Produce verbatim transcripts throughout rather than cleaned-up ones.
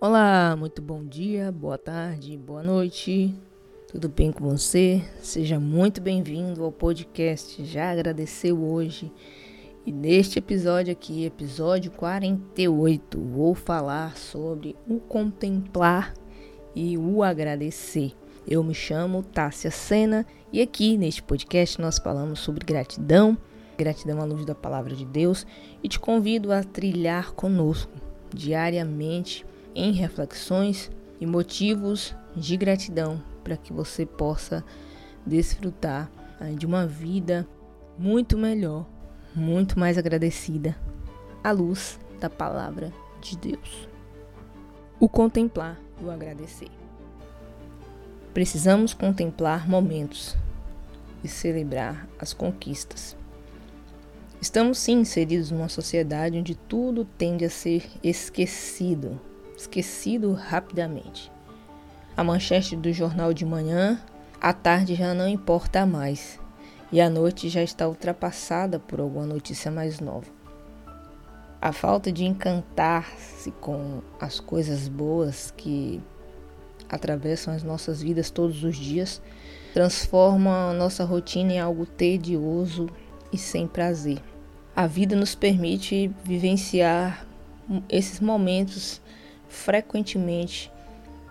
Olá, muito bom dia, boa tarde, boa noite, tudo bem com você? Seja muito bem-vindo ao podcast Já Agradeceu Hoje. E neste episódio aqui, episódio quarenta e oito, vou falar sobre o contemplar e o agradecer. Eu me chamo Tássia Sena e aqui neste podcast nós falamos sobre gratidão, gratidão à luz da palavra de Deus, e te convido a trilhar conosco diariamente em reflexões e motivos de gratidão para que você possa desfrutar de uma vida muito melhor, muito mais agradecida à luz da palavra de Deus. O contemplar e o agradecer. Precisamos contemplar momentos e celebrar as conquistas. Estamos sim inseridos numa sociedade onde tudo tende a ser esquecido. Esquecido rapidamente. A manchete do jornal de manhã, à tarde já não importa mais, e à noite já está ultrapassada por alguma notícia mais nova. A falta de encantar-se com as coisas boas que atravessam as nossas vidas todos os dias transforma a nossa rotina em algo tedioso e sem prazer. A vida nos permite vivenciar esses momentos frequentemente.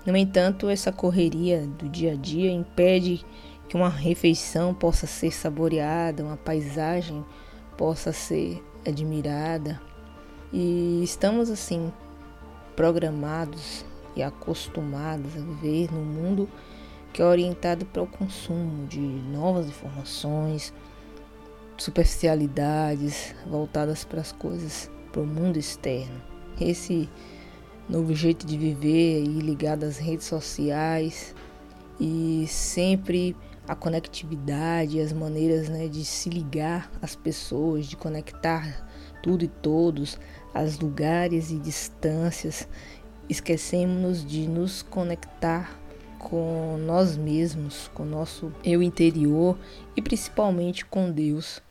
No entanto, essa correria do dia a dia impede que uma refeição possa ser saboreada, uma paisagem possa ser admirada. E estamos assim programados e acostumados a viver num mundo que é orientado para o consumo de novas informações, superficialidades voltadas para as coisas, para o mundo externo. Esse novo jeito de viver e ligado às redes sociais e sempre a conectividade, as maneiras, né, de se ligar às pessoas, de conectar tudo e todos, as lugares e distâncias. Esquecemos-nos de nos conectar com nós mesmos, com o nosso eu interior e principalmente com Deus.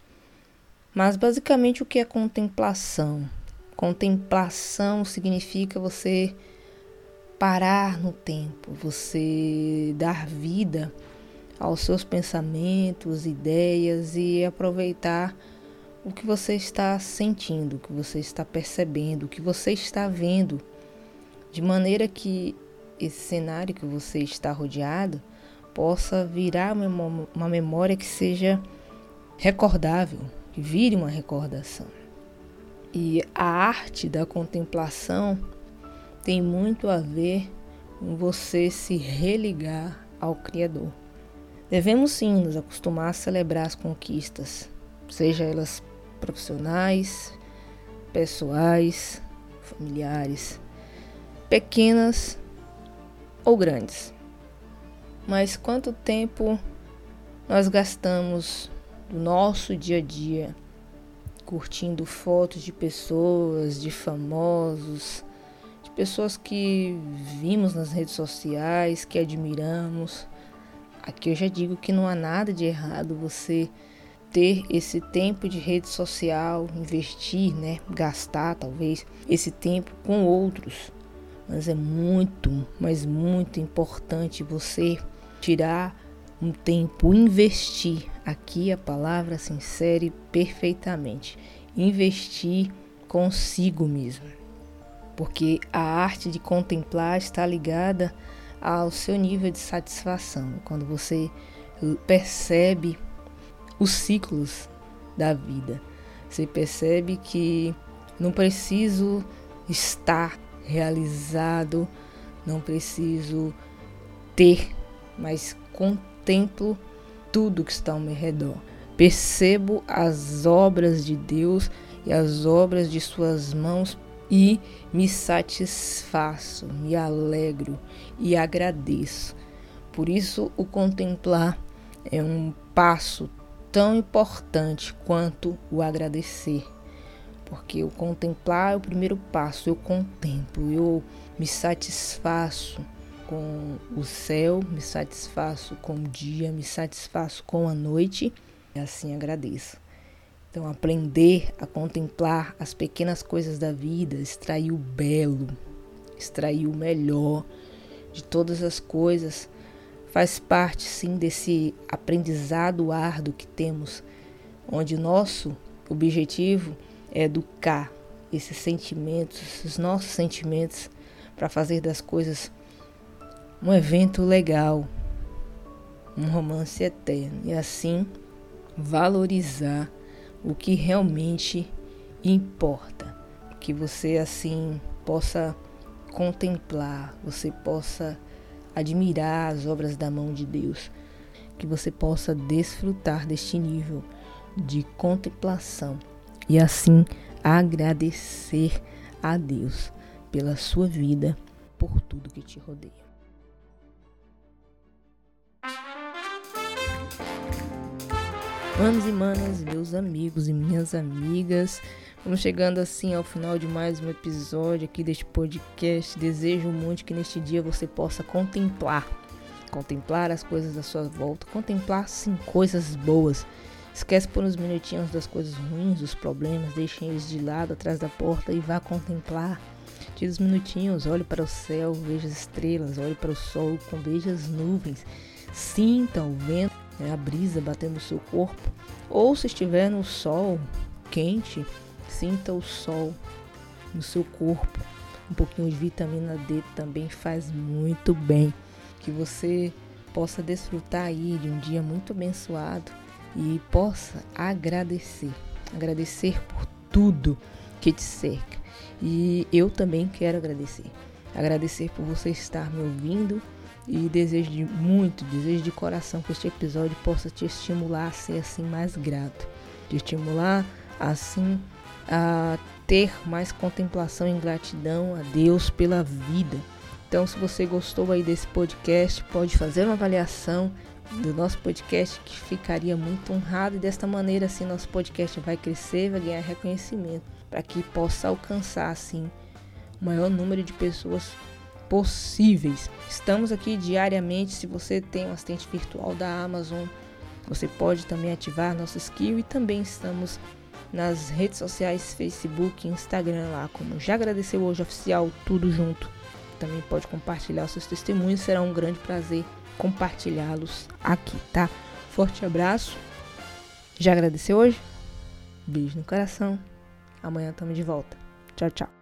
Mas basicamente o que é contemplação? Contemplação significa você parar no tempo, você dar vida aos seus pensamentos, ideias e aproveitar o que você está sentindo, o que você está percebendo, o que você está vendo, de maneira que esse cenário que você está rodeado possa virar uma memória que seja recordável, que vire uma recordação. E a arte da contemplação tem muito a ver com você se religar ao Criador. Devemos sim nos acostumar a celebrar as conquistas, seja elas profissionais, pessoais, familiares, pequenas ou grandes. Mas quanto tempo nós gastamos do nosso dia a dia curtindo fotos de pessoas, de famosos, de pessoas que vimos nas redes sociais, que admiramos? Aqui eu já digo que não há nada de errado você ter esse tempo de rede social, investir, né, gastar talvez esse tempo com outros. Mas é muito, mas muito importante você tirar um tempo, investir, aqui a palavra se insere perfeitamente, investir consigo mesmo, porque a arte de contemplar está ligada ao seu nível de satisfação, quando você percebe os ciclos da vida, você percebe que não preciso estar realizado, não preciso ter, mas contemplar. Contemplo tudo que está ao meu redor. Percebo as obras de Deus e as obras de suas mãos e me satisfaço, me alegro e agradeço. Por isso, o contemplar é um passo tão importante quanto o agradecer. Porque o contemplar é o primeiro passo. Eu contemplo, eu me satisfaço com o céu, me satisfaço com o dia, me satisfaço com a noite e assim agradeço. Então, aprender a contemplar as pequenas coisas da vida, extrair o belo, extrair o melhor de todas as coisas, faz parte sim desse aprendizado árduo que temos, onde nosso objetivo é educar esses sentimentos, esses nossos sentimentos, para fazer das coisas um evento legal, um romance eterno, e assim valorizar o que realmente importa, que você assim possa contemplar, você possa admirar as obras da mão de Deus, que você possa desfrutar deste nível de contemplação e assim agradecer a Deus pela sua vida, por tudo que te rodeia. Manos e manas, meus amigos e minhas amigas, vamos chegando assim ao final de mais um episódio aqui deste podcast. Desejo muito que neste dia você possa contemplar, contemplar as coisas à sua volta, contemplar sim coisas boas. Esquece por uns minutinhos das coisas ruins, dos problemas, deixem eles de lado atrás da porta e vá contemplar. Tira os minutinhos, olhe para o céu, veja as estrelas, olhe para o sol, veja as nuvens, sinta o vento, a brisa batendo no seu corpo, ou se estiver no sol quente, sinta o sol no seu corpo. Um pouquinho de vitamina D também faz muito bem. Que você possa desfrutar aí de um dia muito abençoado e possa agradecer. Agradecer por tudo que te cerca. E eu também quero agradecer. Agradecer por você estar me ouvindo. E desejo de muito, desejo de coração que este episódio possa te estimular a ser assim mais grato. Te estimular assim a ter mais contemplação e gratidão a Deus pela vida. Então, se você gostou aí desse podcast, pode fazer uma avaliação do nosso podcast, que ficaria muito honrado, e desta maneira assim nosso podcast vai crescer, vai ganhar reconhecimento, para que possa alcançar assim o maior número de pessoas possíveis. Estamos aqui diariamente. Se você tem um assistente virtual da Amazon, você pode também ativar nosso skill, e também estamos nas redes sociais, Facebook, Instagram, lá como Já Agradeceu Hoje Oficial, tudo junto. Também pode compartilhar os seus testemunhos, será um grande prazer compartilhá-los aqui, tá? Forte abraço, já agradeceu hoje? Beijo no coração, amanhã estamos de volta. Tchau, tchau.